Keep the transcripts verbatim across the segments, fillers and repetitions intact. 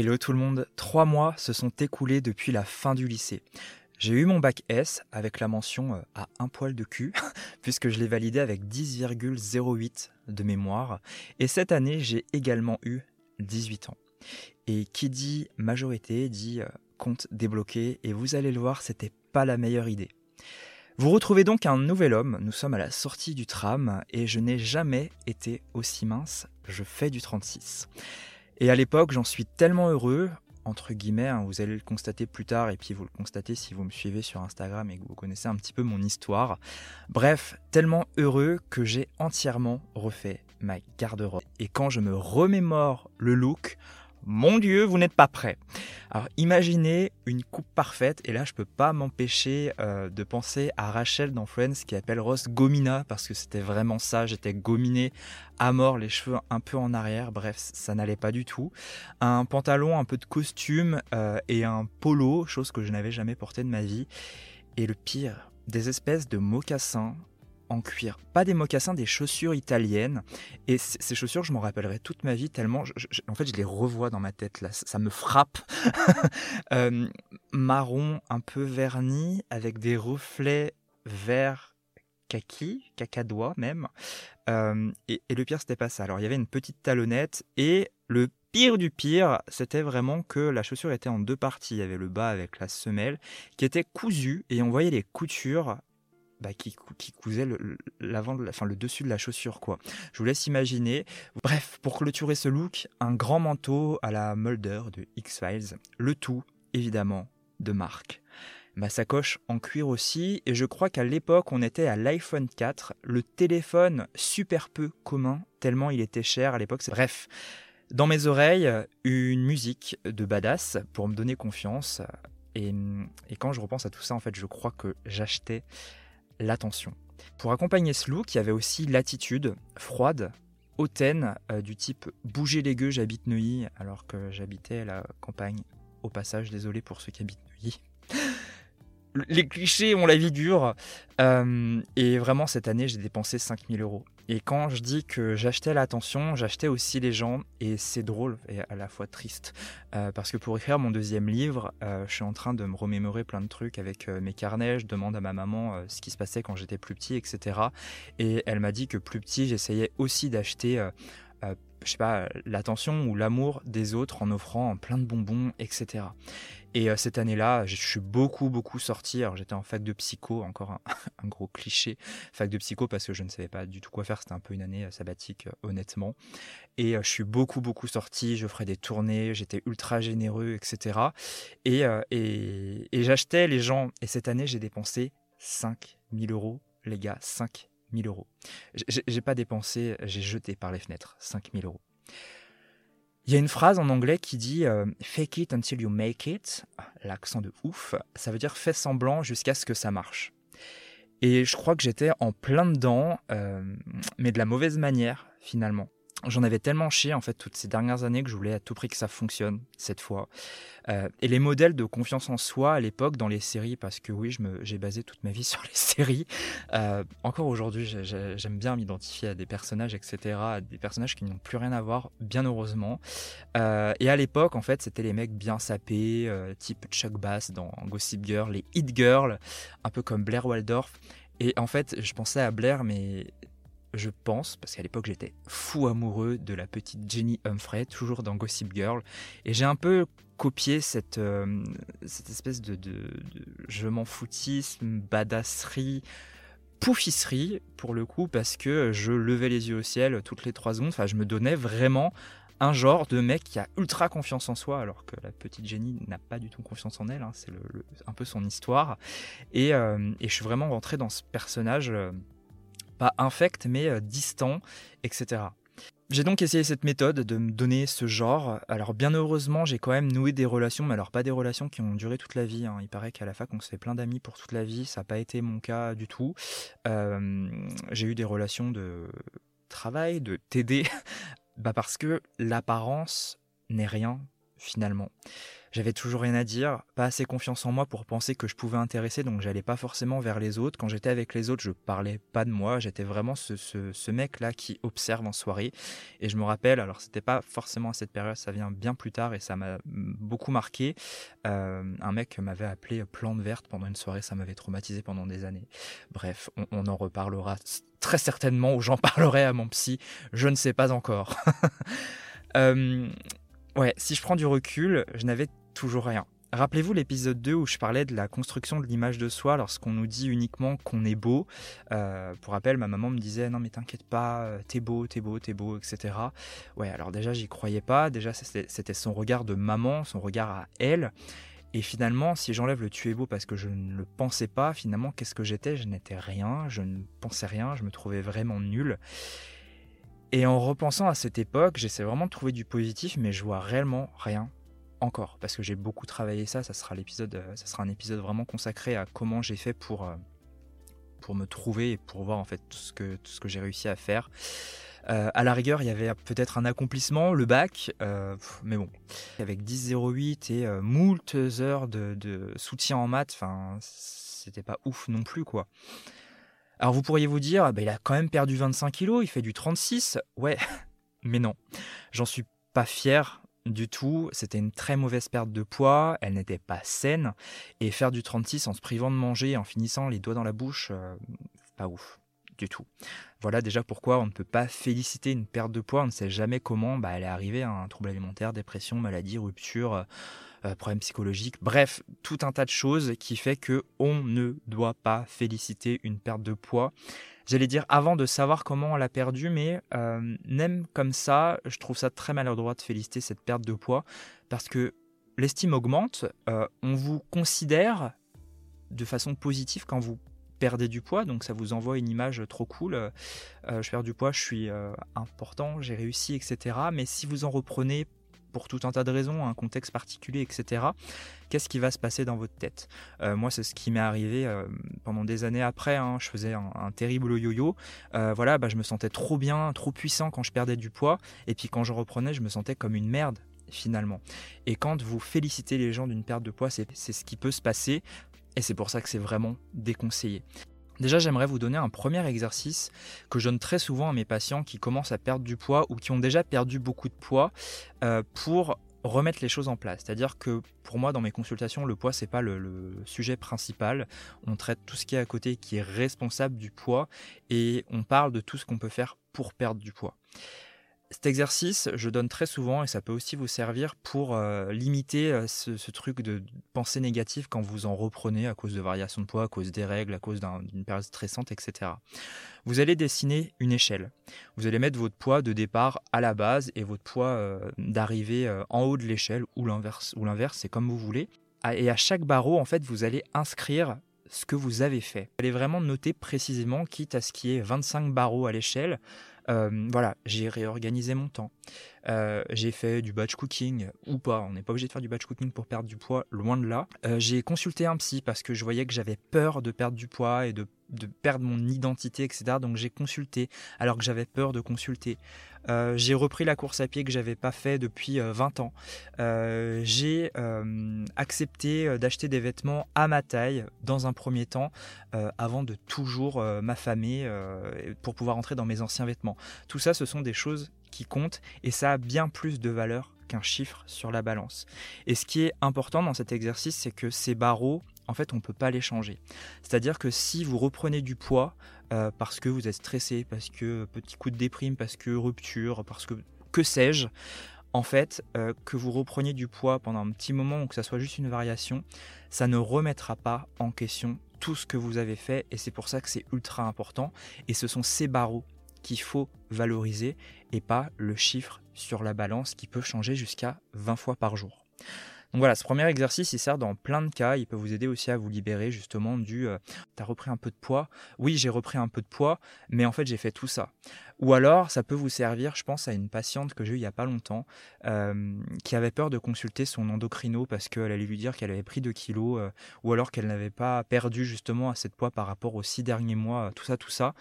Hello tout le monde, trois mois se sont écoulés depuis la fin du lycée. J'ai eu mon bac S avec la mention à un poil de cul, puisque je l'ai validé avec dix virgule zéro huit de mémoire. Et cette année, j'ai également eu dix-huit ans. Et qui dit majorité dit compte débloqué, et vous allez le voir, c'était pas la meilleure idée. Vous retrouvez donc un nouvel homme, nous sommes à la sortie du tram, et je n'ai jamais été aussi mince, je fais du trente-six. Et à l'époque, j'en suis tellement heureux, entre guillemets, hein, vous allez le constater plus tard, et puis vous le constatez si vous me suivez sur Instagram et que vous connaissez un petit peu mon histoire. Bref, tellement heureux que j'ai entièrement refait ma garde-robe. Et quand je me remémore le look, mon Dieu, vous n'êtes pas prêts. Alors imaginez une coupe parfaite, et là je peux pas m'empêcher euh, de penser à Rachel dans Friends qui appelle Ross Gomina, parce que c'était vraiment ça, j'étais gominé à mort, les cheveux un peu en arrière, bref, ça n'allait pas du tout. Un pantalon, un peu de costume euh, et un polo, chose que je n'avais jamais portée de ma vie. Et le pire, des espèces de mocassins en cuir, pas des mocassins, des chaussures italiennes. Et c- ces chaussures, je m'en rappellerai toute ma vie tellement, je, je, en fait, je les revois dans ma tête là, ça, ça me frappe. euh, marron, un peu verni, avec des reflets vert kaki, cacadois même. Euh, et, et le pire, c'était pas ça. Alors, il y avait une petite talonnette, et le pire du pire, c'était vraiment que la chaussure était en deux parties. Il y avait le bas avec la semelle qui était cousue, et on voyait les coutures. Bah, qui, qui cousait le, l'avant de la, enfin, le dessus de la chaussure, quoi. Je vous laisse imaginer. Bref, pour clôturer ce look, un grand manteau à la Mulder de X-Files. Le tout, évidemment, de marque. Ma sacoche en cuir aussi. Et je crois qu'à l'époque, on était à l'iPhone quatre, le téléphone super peu commun, tellement il était cher à l'époque. Bref, dans mes oreilles, une musique de badass pour me donner confiance. Et, et quand je repense à tout ça, en fait, je crois que j'achetais l'attention. Pour accompagner ce look, il y avait aussi l'attitude froide, hautaine, euh, du type « bougez les gueux, j'habite Neuilly », alors que j'habitais la campagne. Au passage, désolé pour ceux qui habitent Neuilly. Les clichés ont la vie dure. Euh, et vraiment, cette année, j'ai dépensé cinq mille euros. Et quand je dis que j'achetais l'attention, j'achetais aussi les gens. Et c'est drôle et à la fois triste. Euh, parce que pour écrire mon deuxième livre, euh, je suis en train de me remémorer plein de trucs avec euh, mes carnets. Je demande à ma maman euh, ce qui se passait quand j'étais plus petit, et cetera. Et elle m'a dit que plus petit, j'essayais aussi d'acheter... Euh, euh, je sais pas, l'attention ou l'amour des autres en offrant plein de bonbons, et cetera. Et euh, cette année-là, je suis beaucoup, beaucoup sorti. Alors, j'étais en fac de psycho, encore un, un gros cliché, fac de psycho, parce que je ne savais pas du tout quoi faire. C'était un peu une année sabbatique, euh, honnêtement. Et euh, je suis beaucoup, beaucoup sorti. Je ferais des tournées, j'étais ultra généreux, et cetera. Et, euh, et, et j'achetais les gens. Et cette année, j'ai dépensé cinq mille euros, les gars, cinq mille euros. J'ai, j'ai pas dépensé, j'ai jeté par les fenêtres cinq mille euros. Il y a une phrase en anglais qui dit euh, « fake it until you make it », l'accent de ouf, ça veut dire « fais semblant jusqu'à ce que ça marche ». Et je crois que j'étais en plein dedans, euh, mais de la mauvaise manière finalement. J'en avais tellement chié en fait toutes ces dernières années que je voulais à tout prix que ça fonctionne cette fois. Euh, et les modèles de confiance en soi à l'époque dans les séries, parce que oui, je me, j'ai basé toute ma vie sur les séries. Euh, encore aujourd'hui, j'ai, j'ai, j'aime bien m'identifier à des personnages, et cetera, à des personnages qui n'ont plus rien à voir, bien heureusement. Euh, et à l'époque, en fait, c'était les mecs bien sapés, euh, type Chuck Bass dans Gossip Girl, les Hit Girls, un peu comme Blair Waldorf. Et en fait, je pensais à Blair, mais... Je pense, parce qu'à l'époque j'étais fou amoureux de la petite Jenny Humphrey, toujours dans Gossip Girl, et j'ai un peu copié cette, euh, cette espèce de, de, de je m'en foutisme, badasserie, poufisserie pour le coup, parce que je levais les yeux au ciel toutes les trois secondes, enfin je me donnais vraiment un genre de mec qui a ultra confiance en soi, alors que la petite Jenny n'a pas du tout confiance en elle, hein, c'est le, le, un peu son histoire, et, euh, et je suis vraiment rentré dans ce personnage... Euh, pas infect, mais distant, et cetera. J'ai donc essayé cette méthode de me donner ce genre. Alors bien heureusement, j'ai quand même noué des relations, mais alors pas des relations qui ont duré toute la vie. Hein. Il paraît qu'à la fac, on se fait plein d'amis pour toute la vie. Ça n'a pas été mon cas du tout. Euh, j'ai eu des relations de travail, de T D, bah parce que l'apparence n'est rien finalement. J'avais toujours rien à dire, pas assez confiance en moi pour penser que je pouvais intéresser, donc j'allais pas forcément vers les autres. Quand j'étais avec les autres, je parlais pas de moi, j'étais vraiment ce, ce, ce mec-là qui observe en soirée. Et je me rappelle, alors c'était pas forcément à cette période, ça vient bien plus tard et ça m'a beaucoup marqué. Euh, un mec m'avait appelé plante verte pendant une soirée, ça m'avait traumatisé pendant des années. Bref, on, on en reparlera très certainement ou j'en parlerai à mon psy, je ne sais pas encore. euh, ouais, si je prends du recul, je n'avais toujours rien. Rappelez-vous l'épisode deux où je parlais de la construction de l'image de soi lorsqu'on nous dit uniquement qu'on est beau. Euh, pour rappel, ma maman me disait « Non mais t'inquiète pas, t'es beau, t'es beau, t'es beau, et cetera » Ouais, alors déjà j'y croyais pas, déjà c'était, c'était son regard de maman, son regard à elle. Et finalement, si j'enlève le « tu es beau » parce que je ne le pensais pas, finalement, qu'est-ce que j'étais ? Je n'étais rien, je ne pensais rien, je me trouvais vraiment nul. Et en repensant à cette époque, j'essaie vraiment de trouver du positif, mais je vois réellement rien. Encore, parce que j'ai beaucoup travaillé ça, ça sera l'épisode, ça sera un épisode vraiment consacré à comment j'ai fait pour, pour me trouver et pour voir en fait tout ce que, tout ce que j'ai réussi à faire. Euh, à la rigueur, il y avait peut-être un accomplissement, le bac, euh, mais bon, avec dix virgule zéro huit et euh, moult heures de, de soutien en maths, enfin, c'était pas ouf non plus quoi. Alors vous pourriez vous dire, bah, il a quand même perdu vingt-cinq kilos, il fait du trente-six, ouais, mais non, j'en suis pas fier. Du tout, c'était une très mauvaise perte de poids, elle n'était pas saine, et faire du trente-six en se privant de manger, en finissant les doigts dans la bouche, euh, pas ouf, du tout. Voilà déjà pourquoi on ne peut pas féliciter une perte de poids, on ne sait jamais comment bah, elle est arrivée, hein, trouble alimentaire, dépression, maladie, rupture, euh, problème psychologique, bref, tout un tas de choses qui fait que on ne doit pas féliciter une perte de poids. J'allais dire avant de savoir comment on l'a perdu, mais euh, même comme ça, je trouve ça très maladroit de féliciter cette perte de poids parce que l'estime augmente, euh, on vous considère de façon positive quand vous perdez du poids, donc ça vous envoie une image trop cool, euh, je perds du poids, je suis euh, important, j'ai réussi, et cetera. Mais si vous en reprenez pour tout un tas de raisons, un contexte particulier, et cetera. Qu'est-ce qui va se passer dans votre tête ? euh, Moi, c'est ce qui m'est arrivé euh, pendant des années après. Hein, je faisais un, un terrible yo-yo. Euh, voilà, bah, je me sentais trop bien, trop puissant quand je perdais du poids. Et puis quand je reprenais, je me sentais comme une merde, finalement. Et quand vous félicitez les gens d'une perte de poids, c'est, c'est ce qui peut se passer. Et c'est pour ça que c'est vraiment déconseillé. Déjà, j'aimerais vous donner un premier exercice que je donne très souvent à mes patients qui commencent à perdre du poids ou qui ont déjà perdu beaucoup de poids euh, pour remettre les choses en place. C'est-à-dire que pour moi, dans mes consultations, le poids, c'est pas le, le sujet principal. On traite tout ce qui est à côté qui est responsable du poids et on parle de tout ce qu'on peut faire pour perdre du poids. Cet exercice, je donne très souvent et ça peut aussi vous servir pour euh, limiter euh, ce, ce truc de pensée négative quand vous en reprenez à cause de variations de poids, à cause des règles, à cause d'un, d'une période stressante, et cetera. Vous allez dessiner une échelle. Vous allez mettre votre poids de départ à la base et votre poids euh, d'arrivée euh, en haut de l'échelle ou l'inverse, ou l'inverse, c'est comme vous voulez. Et à chaque barreau, en fait, vous allez inscrire ce que vous avez fait. Vous allez vraiment noter précisément, quitte à ce qu'il y ait vingt-cinq barreaux à l'échelle. Euh, voilà, j'ai réorganisé mon temps, euh, j'ai fait du batch cooking ou pas, on n'est pas obligé de faire du batch cooking pour perdre du poids, loin de là. Euh, j'ai consulté un psy parce que je voyais que j'avais peur de perdre du poids et de, de perdre mon identité, et cetera. Donc j'ai consulté alors que j'avais peur de consulter. Euh, j'ai repris la course à pied que j'avais pas fait depuis euh, vingt ans. Euh, j'ai euh, accepté d'acheter des vêtements à ma taille dans un premier temps euh, avant de toujours euh, m'affamer euh, pour pouvoir entrer dans mes anciens vêtements. Tout ça, ce sont des choses qui comptent et ça a bien plus de valeur qu'un chiffre sur la balance. Et ce qui est important dans cet exercice, c'est que ces barreaux, en fait, on ne peut pas les changer. C'est-à-dire que si vous reprenez du poids euh, parce que vous êtes stressé, parce que petit coup de déprime, parce que rupture, parce que que sais-je, en fait, euh, que vous repreniez du poids pendant un petit moment ou que ça soit juste une variation, ça ne remettra pas en question tout ce que vous avez fait et c'est pour ça que c'est ultra important et ce sont ces barreaux qu'il faut valoriser et pas le chiffre sur la balance qui peut changer jusqu'à vingt fois par jour. Donc voilà, ce premier exercice, il sert dans plein de cas. Il peut vous aider aussi à vous libérer justement du euh, « t'as repris un peu de poids ». Oui, j'ai repris un peu de poids, mais en fait, j'ai fait tout ça. Ou alors, ça peut vous servir, je pense, à une patiente que j'ai eue il n'y a pas longtemps euh, qui avait peur de consulter son endocrino parce qu'elle allait lui dire qu'elle avait pris deux kilos euh, ou alors qu'elle n'avait pas perdu justement assez de poids par rapport aux six derniers mois, tout ça, tout ça.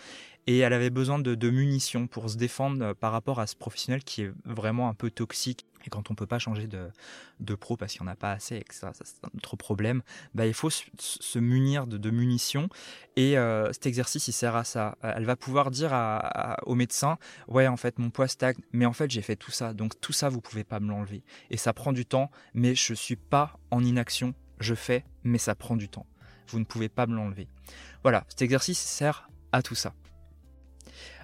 Et elle avait besoin de, de munitions pour se défendre par rapport à ce professionnel qui est vraiment un peu toxique. Et quand on peut pas changer de, de pro parce qu'il n'y en a pas assez, et que ça, ça, c'est un autre problème, bah, il faut se, se munir de, de munitions. Et euh, cet exercice, il sert à ça. Elle va pouvoir dire à, à, au médecin, « Ouais, en fait, mon poids stagne, mais en fait, j'ai fait tout ça. Donc, tout ça, vous pouvez pas me l'enlever. Et ça prend du temps, mais je suis pas en inaction. Je fais, mais ça prend du temps. Vous ne pouvez pas me l'enlever. » Voilà, cet exercice sert à tout ça.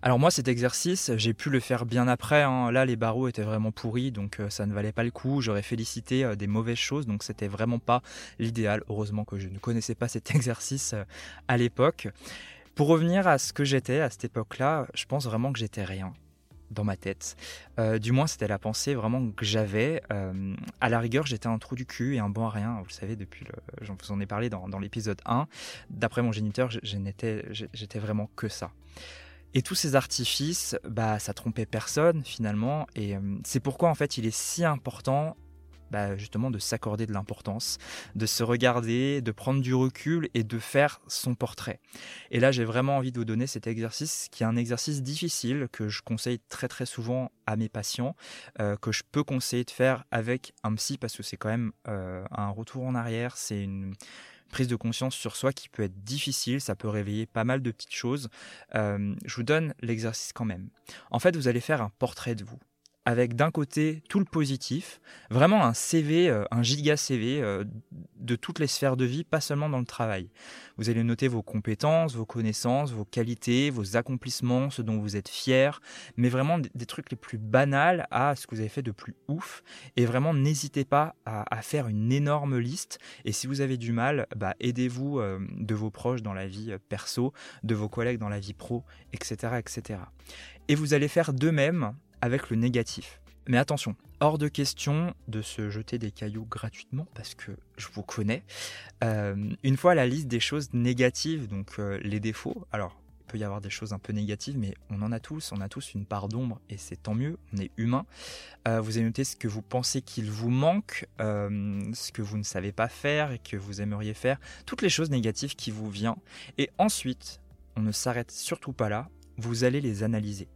Alors moi, cet exercice, j'ai pu le faire bien après, hein. Là, les barreaux étaient vraiment pourris, donc euh, ça ne valait pas le coup. J'aurais félicité euh, des mauvaises choses, donc c'était vraiment pas l'idéal. Heureusement que je ne connaissais pas cet exercice euh, à l'époque. Pour revenir à ce que j'étais à cette époque-là, je pense vraiment que j'étais rien dans ma tête. Euh, du moins, c'était la pensée vraiment que j'avais. Euh, à la rigueur, j'étais un trou du cul et un bon à rien. Vous le savez, depuis le, j'en vous en ai parlé dans, dans l'épisode un. D'après mon géniteur, je, je n'étais, je, j'étais vraiment que ça. Et tous ces artifices, bah, ça trompait personne finalement, et euh, c'est pourquoi en fait il est si important, bah, justement, de s'accorder de l'importance, de se regarder, de prendre du recul et de faire son portrait. Et là, j'ai vraiment envie de vous donner cet exercice qui est un exercice difficile que je conseille très très souvent à mes patients, euh, que je peux conseiller de faire avec un psy parce que c'est quand même euh, un retour en arrière, c'est une prise de conscience sur soi qui peut être difficile, ça peut réveiller pas mal de petites choses. Euh, je vous donne l'exercice quand même. En fait, vous allez faire un portrait de vous, avec d'un côté tout le positif, vraiment un C V, euh, un giga C V euh, de toutes les sphères de vie, pas seulement dans le travail. Vous allez noter vos compétences, vos connaissances, vos qualités, vos accomplissements, ce dont vous êtes fier, mais vraiment des, des trucs les plus banals à ce que vous avez fait de plus ouf. Et vraiment, n'hésitez pas à, à faire une énorme liste. Et si vous avez du mal, bah, aidez-vous euh, de vos proches dans la vie euh, perso, de vos collègues dans la vie pro, et cetera, et cetera. Et vous allez faire de même avec le négatif. Mais attention, hors de question de se jeter des cailloux gratuitement parce que je vous connais. Euh, une fois la liste des choses négatives, donc euh, les défauts, alors il peut y avoir des choses un peu négatives, mais on en a tous, on a tous une part d'ombre et c'est tant mieux, on est humain. Euh, vous allez noter ce que vous pensez qu'il vous manque, euh, ce que vous ne savez pas faire et que vous aimeriez faire, toutes les choses négatives qui vous viennent. Et ensuite, on ne s'arrête surtout pas là, vous allez les analyser.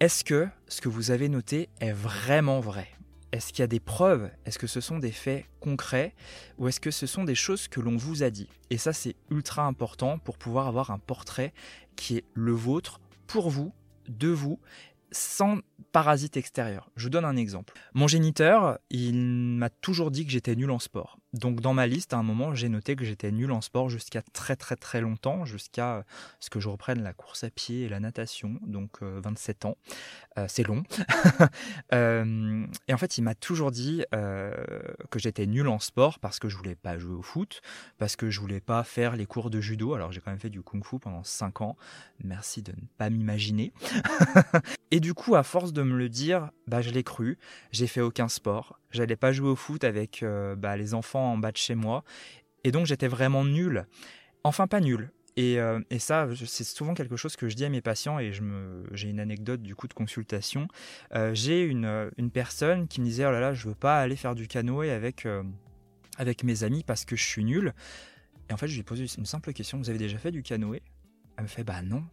Est-ce que ce que vous avez noté est vraiment vrai ? Est-ce qu'il y a des preuves ? Est-ce que ce sont des faits concrets ? Ou est-ce que ce sont des choses que l'on vous a dit ? Et ça, c'est ultra important pour pouvoir avoir un portrait qui est le vôtre, pour vous, de vous, sans parasite extérieur. Je vous donne un exemple. Mon géniteur, il m'a toujours dit que j'étais nul en sport. Donc dans ma liste, à un moment, j'ai noté que j'étais nul en sport jusqu'à très très très longtemps, jusqu'à ce que je reprenne la course à pied et la natation, donc euh, vingt-sept ans. Euh, c'est long. euh, et en fait, il m'a toujours dit euh, que j'étais nul en sport parce que je voulais pas jouer au foot, parce que je voulais pas faire les cours de judo. Alors j'ai quand même fait du kung-fu pendant cinq ans. Merci de ne pas m'imaginer. Et du coup, à force de me le dire, bah, je l'ai cru, j'ai fait aucun sport, j'allais pas jouer au foot avec euh, bah, les enfants en bas de chez moi, et donc j'étais vraiment nul, enfin pas nul. Et, euh, et ça, c'est souvent quelque chose que je dis à mes patients, et je me, j'ai une anecdote du coup de consultation. Euh, j'ai une, une personne qui me disait « Oh là là, je veux pas aller faire du canoë avec, euh, avec mes amis parce que je suis nul. » Et en fait, je lui ai posé une simple question « Vous avez déjà fait du canoë ?» Elle me fait « Bah non ».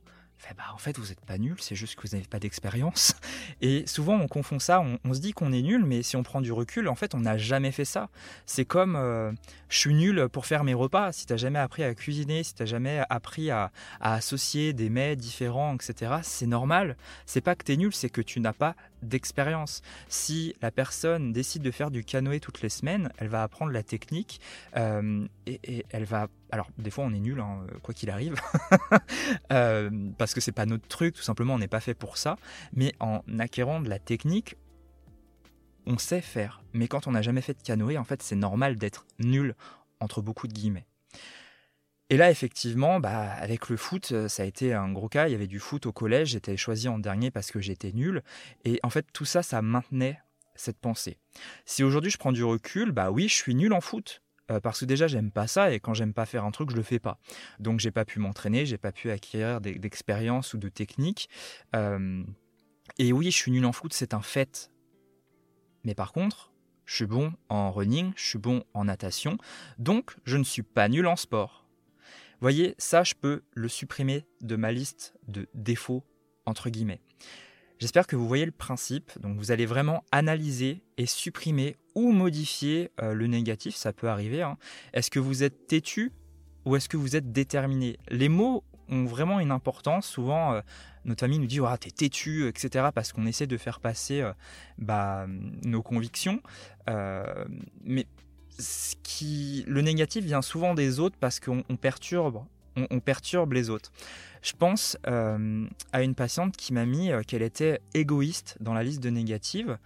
Bah, en fait, vous n'êtes pas nul, c'est juste que vous n'avez pas d'expérience. Et souvent, on confond ça, on, on se dit qu'on est nul, mais si on prend du recul, en fait, on n'a jamais fait ça. C'est comme euh, je suis nul pour faire mes repas. Si tu n'as jamais appris à cuisiner, si tu n'as jamais appris à, à associer des mets différents, et cetera, c'est normal. C'est pas que tu es nul, c'est que tu n'as pas d'expérience. Si la personne décide de faire du canoë toutes les semaines, elle va apprendre la technique euh, et, et elle va... Alors, des fois, on est nul, hein, quoi qu'il arrive, euh, parce que c'est pas notre truc, tout simplement, on n'est pas fait pour ça. Mais en acquérant de la technique, on sait faire. Mais quand on n'a jamais fait de canoë, en fait, c'est normal d'être nul, entre beaucoup de guillemets. Et là, effectivement, bah, avec le foot, ça a été un gros cas. Il y avait du foot au collège, j'étais choisi en dernier parce que j'étais nul. Et en fait, tout ça, ça maintenait cette pensée. Si aujourd'hui, je prends du recul, bah oui, je suis nul en foot. Euh, parce que déjà, j'aime pas ça. Et quand j'aime pas faire un truc, je le fais pas. Donc, j'ai pas pu m'entraîner, j'ai pas pu acquérir des, d'expérience ou de technique. Euh, et oui, je suis nul en foot, c'est un fait. Mais par contre, je suis bon en running, je suis bon en natation. Donc, je ne suis pas nul en sport. Vous voyez, ça, je peux le supprimer de ma liste de défauts, entre guillemets. J'espère que vous voyez le principe. Donc vous allez vraiment analyser et supprimer ou modifier euh, le négatif, ça peut arriver. Hein. Est-ce que vous êtes têtu ou est-ce que vous êtes déterminé ? Les mots ont vraiment une importance. Souvent, euh, notre famille nous dit oh, « t'es têtu », et cetera parce qu'on essaie de faire passer euh, bah, nos convictions. Euh, mais ce qui... le négatif vient souvent des autres parce qu'on on perturbe. On, on perturbe les autres. Je pense euh, à une patiente qui m'a mis euh, qu'elle était égoïste dans la liste de négatives,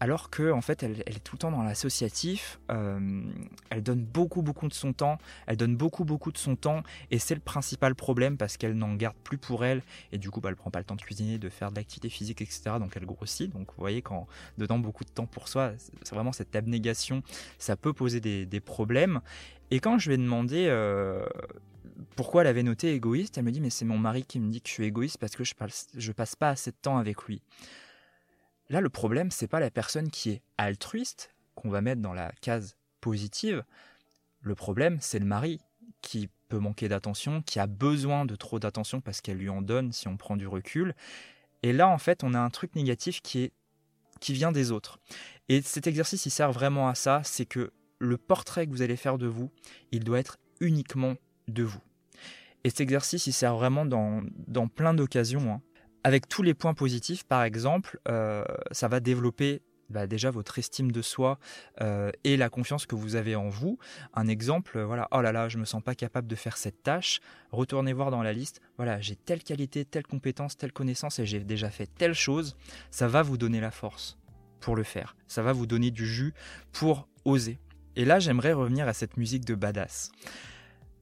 alors que en fait elle, elle est tout le temps dans l'associatif. Euh, elle donne beaucoup beaucoup de son temps. Elle donne beaucoup beaucoup de son temps, et c'est le principal problème parce qu'elle n'en garde plus pour elle. Et du coup, bah, elle prend pas le temps de cuisiner, de faire de l'activité physique, et cetera. Donc elle grossit. Donc vous voyez, quand dedans beaucoup de temps pour soi, c'est vraiment cette abnégation, ça peut poser des, des problèmes. Et quand je lui ai demandé euh, pourquoi elle avait noté égoïste, elle me dit « mais c'est mon mari qui me dit que je suis égoïste parce que je passe, je passe pas assez de temps avec lui ». Là, le problème, c'est pas la personne qui est altruiste, qu'on va mettre dans la case positive. Le problème, c'est le mari qui peut manquer d'attention, qui a besoin de trop d'attention parce qu'elle lui en donne si on prend du recul. Et là, en fait, on a un truc négatif qui est, qui vient des autres. Et cet exercice, il sert vraiment à ça, c'est que le portrait que vous allez faire de vous, il doit être uniquement de vous. Et cet exercice, il sert vraiment dans, dans plein d'occasions. Hein. Avec tous les points positifs, par exemple, euh, ça va développer bah, déjà votre estime de soi euh, et la confiance que vous avez en vous. Un exemple, euh, voilà, oh là là, je ne me sens pas capable de faire cette tâche. Retournez voir dans la liste, voilà, j'ai telle qualité, telle compétence, telle connaissance et j'ai déjà fait telle chose. Ça va vous donner la force pour le faire. Ça va vous donner du jus pour oser. Et là, j'aimerais revenir à cette musique de badass.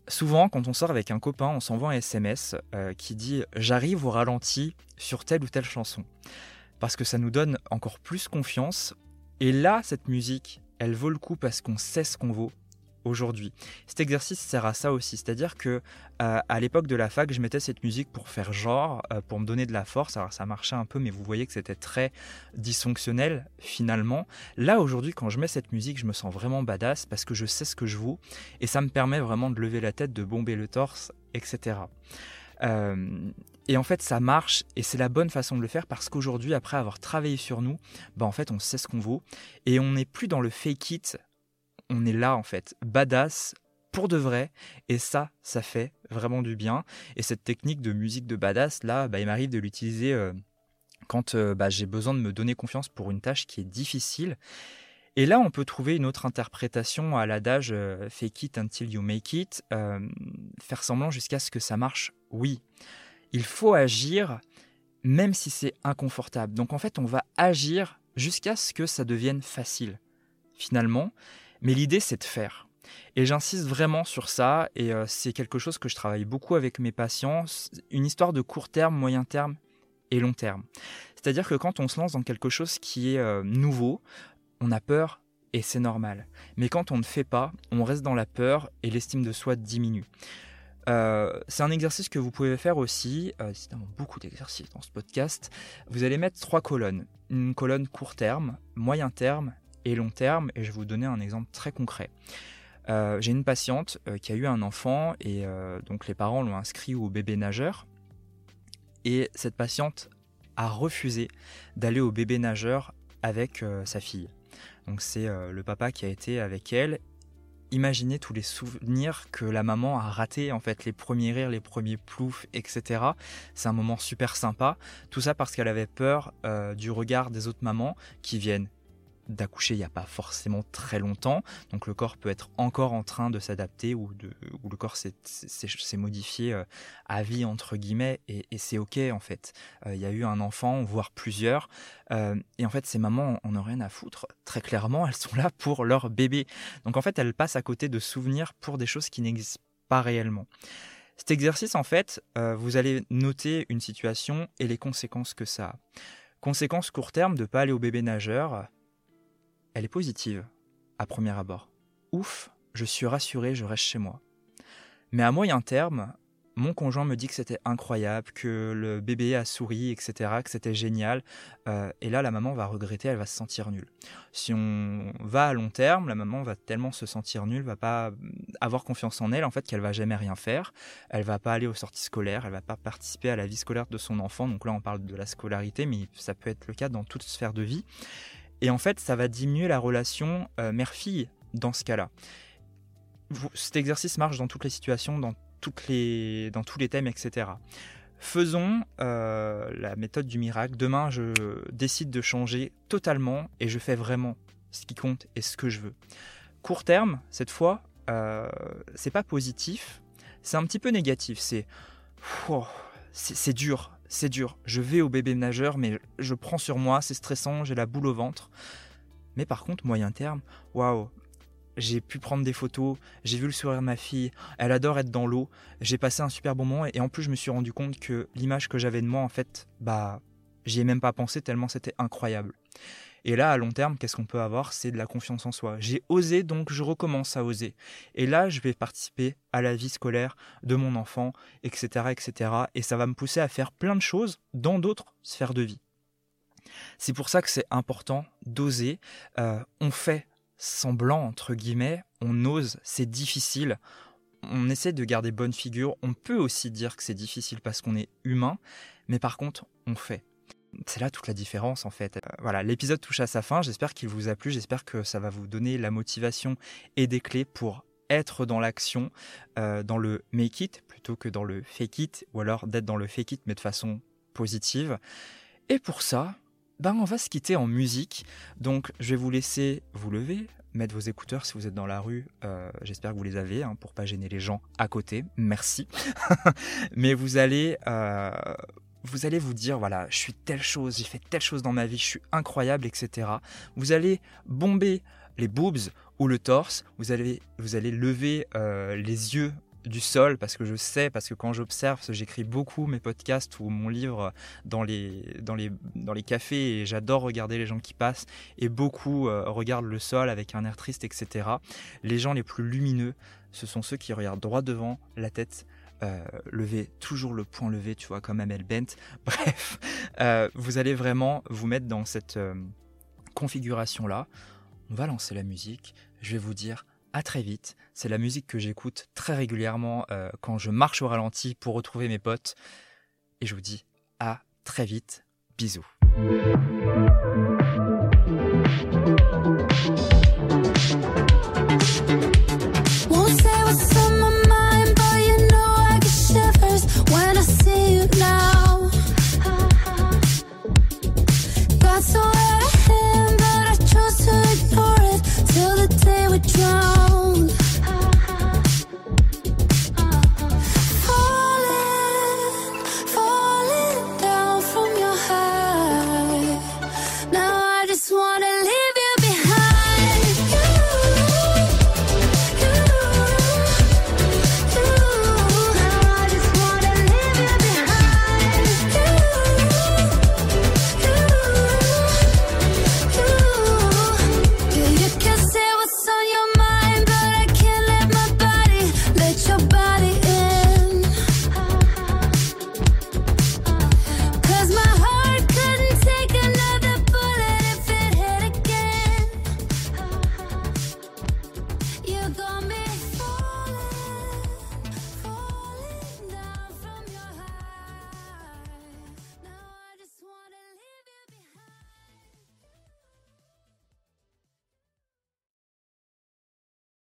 Souvent, quand on sort avec un copain, on s'envoie un S M S euh, qui dit « j'arrive au ralenti sur telle ou telle chanson ». Parce que ça nous donne encore plus confiance. Et là, cette musique, elle vaut le coup parce qu'on sait ce qu'on vaut aujourd'hui. Cet exercice sert à ça aussi. C'est-à-dire qu'à euh, l'époque de la fac, je mettais cette musique pour faire genre, euh, pour me donner de la force. Alors ça marchait un peu, mais vous voyez que c'était très dysfonctionnel finalement. Là, aujourd'hui, quand je mets cette musique, je me sens vraiment badass parce que je sais ce que je vaux. Et ça me permet vraiment de lever la tête, de bomber le torse, et cetera. Euh, et en fait, ça marche et c'est la bonne façon de le faire parce qu'aujourd'hui, après avoir travaillé sur nous, bah, en fait, on sait ce qu'on vaut et on n'est plus dans le fake it. On est là en fait, badass pour de vrai, et ça, ça fait vraiment du bien. Et cette technique de musique de badass, là, bah, il m'arrive de l'utiliser euh, quand euh, bah, j'ai besoin de me donner confiance pour une tâche qui est difficile. Et là, on peut trouver une autre interprétation à l'adage euh, « fake it until you make it euh, »,« faire semblant jusqu'à ce que ça marche », oui. Il faut agir, même si c'est inconfortable. Donc en fait, on va agir jusqu'à ce que ça devienne facile, finalement. Mais l'idée, c'est de faire. Et j'insiste vraiment sur ça. Et euh, c'est quelque chose que je travaille beaucoup avec mes patients. Une histoire de court terme, moyen terme et long terme. C'est-à-dire que quand on se lance dans quelque chose qui est euh, nouveau, on a peur et c'est normal. Mais quand on ne fait pas, on reste dans la peur et l'estime de soi diminue. Euh, c'est un exercice que vous pouvez faire aussi. Euh, c'est beaucoup d'exercices dans ce podcast. Vous allez mettre trois colonnes. Une colonne court terme, moyen terme et long terme, et je vais vous donner un exemple très concret. Euh, j'ai une patiente euh, qui a eu un enfant, et euh, donc les parents l'ont inscrit au bébé nageur, et cette patiente a refusé d'aller au bébé nageur avec euh, sa fille. Donc c'est euh, le papa qui a été avec elle. Imaginez tous les souvenirs que la maman a ratés, en fait, les premiers rires, les premiers ploufs, et cetera. C'est un moment super sympa, tout ça parce qu'elle avait peur euh, du regard des autres mamans qui viennent d'accoucher il n'y a pas forcément très longtemps, donc le corps peut être encore en train de s'adapter ou, de, ou le corps s'est, s'est, s'est modifié à vie entre guillemets, et, et c'est ok en fait. Il euh, y a eu un enfant, voire plusieurs, euh, et en fait ces mamans en ont rien à foutre, très clairement elles sont là pour leur bébé, donc en fait elles passent à côté de souvenirs pour des choses qui n'existent pas réellement. Cet exercice en fait, euh, vous allez noter une situation et les conséquences que ça a. Conséquences court terme de ne pas aller au bébé nageur, elle est positive, à premier abord. Ouf, je suis rassuré, je reste chez moi. Mais à moyen terme, Mon conjoint me dit que c'était incroyable, que le bébé a souri, et cetera, que c'était génial. Euh, et là, la maman va regretter, elle va se sentir nulle. Si on va à long terme, la maman va tellement se sentir nulle, va pas avoir confiance en elle, en fait, qu'elle va jamais rien faire. Elle va pas aller aux sorties scolaires, elle va pas participer à la vie scolaire de son enfant. Donc là, on parle de la scolarité, mais ça peut être le cas dans toute sphère de vie. Et en fait, ça va diminuer la relation euh, mère-fille dans ce cas-là. Cet exercice marche dans toutes les situations, dans Toutes les, dans tous les thèmes, et cetera. Faisons euh, la méthode du miracle. Demain, je décide de changer totalement et je fais vraiment ce qui compte et ce que je veux. Court terme, cette fois, euh, c'est pas positif, c'est un petit peu négatif. C'est, oh, c'est, c'est dur, c'est dur. Je vais au bébé nageur, mais je prends sur moi, c'est stressant, j'ai la boule au ventre. Mais par contre, moyen terme, waouh! J'ai pu prendre des photos, j'ai vu le sourire de ma fille, elle adore être dans l'eau, j'ai passé un super bon moment et en plus je me suis rendu compte que l'image que j'avais de moi en fait, bah, j'y ai même pas pensé tellement c'était incroyable. Et là à long terme, qu'est-ce qu'on peut avoir ? C'est de la confiance en soi. J'ai osé donc je recommence à oser. Et là je vais participer à la vie scolaire de mon enfant, et cetera, et cetera. Et ça va me pousser à faire plein de choses dans d'autres sphères de vie. C'est pour ça que c'est important d'oser. Euh, on fait semblant, entre guillemets, on ose, c'est difficile, on essaie de garder bonne figure, on peut aussi dire que c'est difficile parce qu'on est humain, mais par contre, on fait. C'est là toute la différence en fait. Euh, voilà, l'épisode touche à sa fin, j'espère qu'il vous a plu, j'espère que ça va vous donner la motivation et des clés pour être dans l'action, euh, dans le make it plutôt que dans le fake it, ou alors d'être dans le fake it mais de façon positive. Et pour ça, Ben, on va se quitter en musique, donc je vais vous laisser vous lever, mettre vos écouteurs si vous êtes dans la rue, euh, j'espère que vous les avez hein, pour pas gêner les gens à côté, merci, mais vous allez, euh, vous allez vous dire voilà je suis telle chose, j'ai fait telle chose dans ma vie, je suis incroyable, et cetera. Vous allez bomber les boobs ou le torse, vous allez, vous allez lever euh, les yeux du sol, parce que je sais, parce que quand j'observe, j'écris beaucoup mes podcasts ou mon livre dans les, dans les, dans les cafés et j'adore regarder les gens qui passent et beaucoup euh, regardent le sol avec un air triste, et cetera. Les gens les plus lumineux, ce sont ceux qui regardent droit devant, la tête euh, levée, toujours le poing levé, tu vois, comme Amel Bent. Bref, euh, vous allez vraiment vous mettre dans cette euh, configuration-là. On va lancer la musique, je vais vous dire à très vite. C'est la musique que j'écoute très régulièrement euh, quand je marche au ralenti pour retrouver mes potes. Et je vous dis à très vite. Bisous.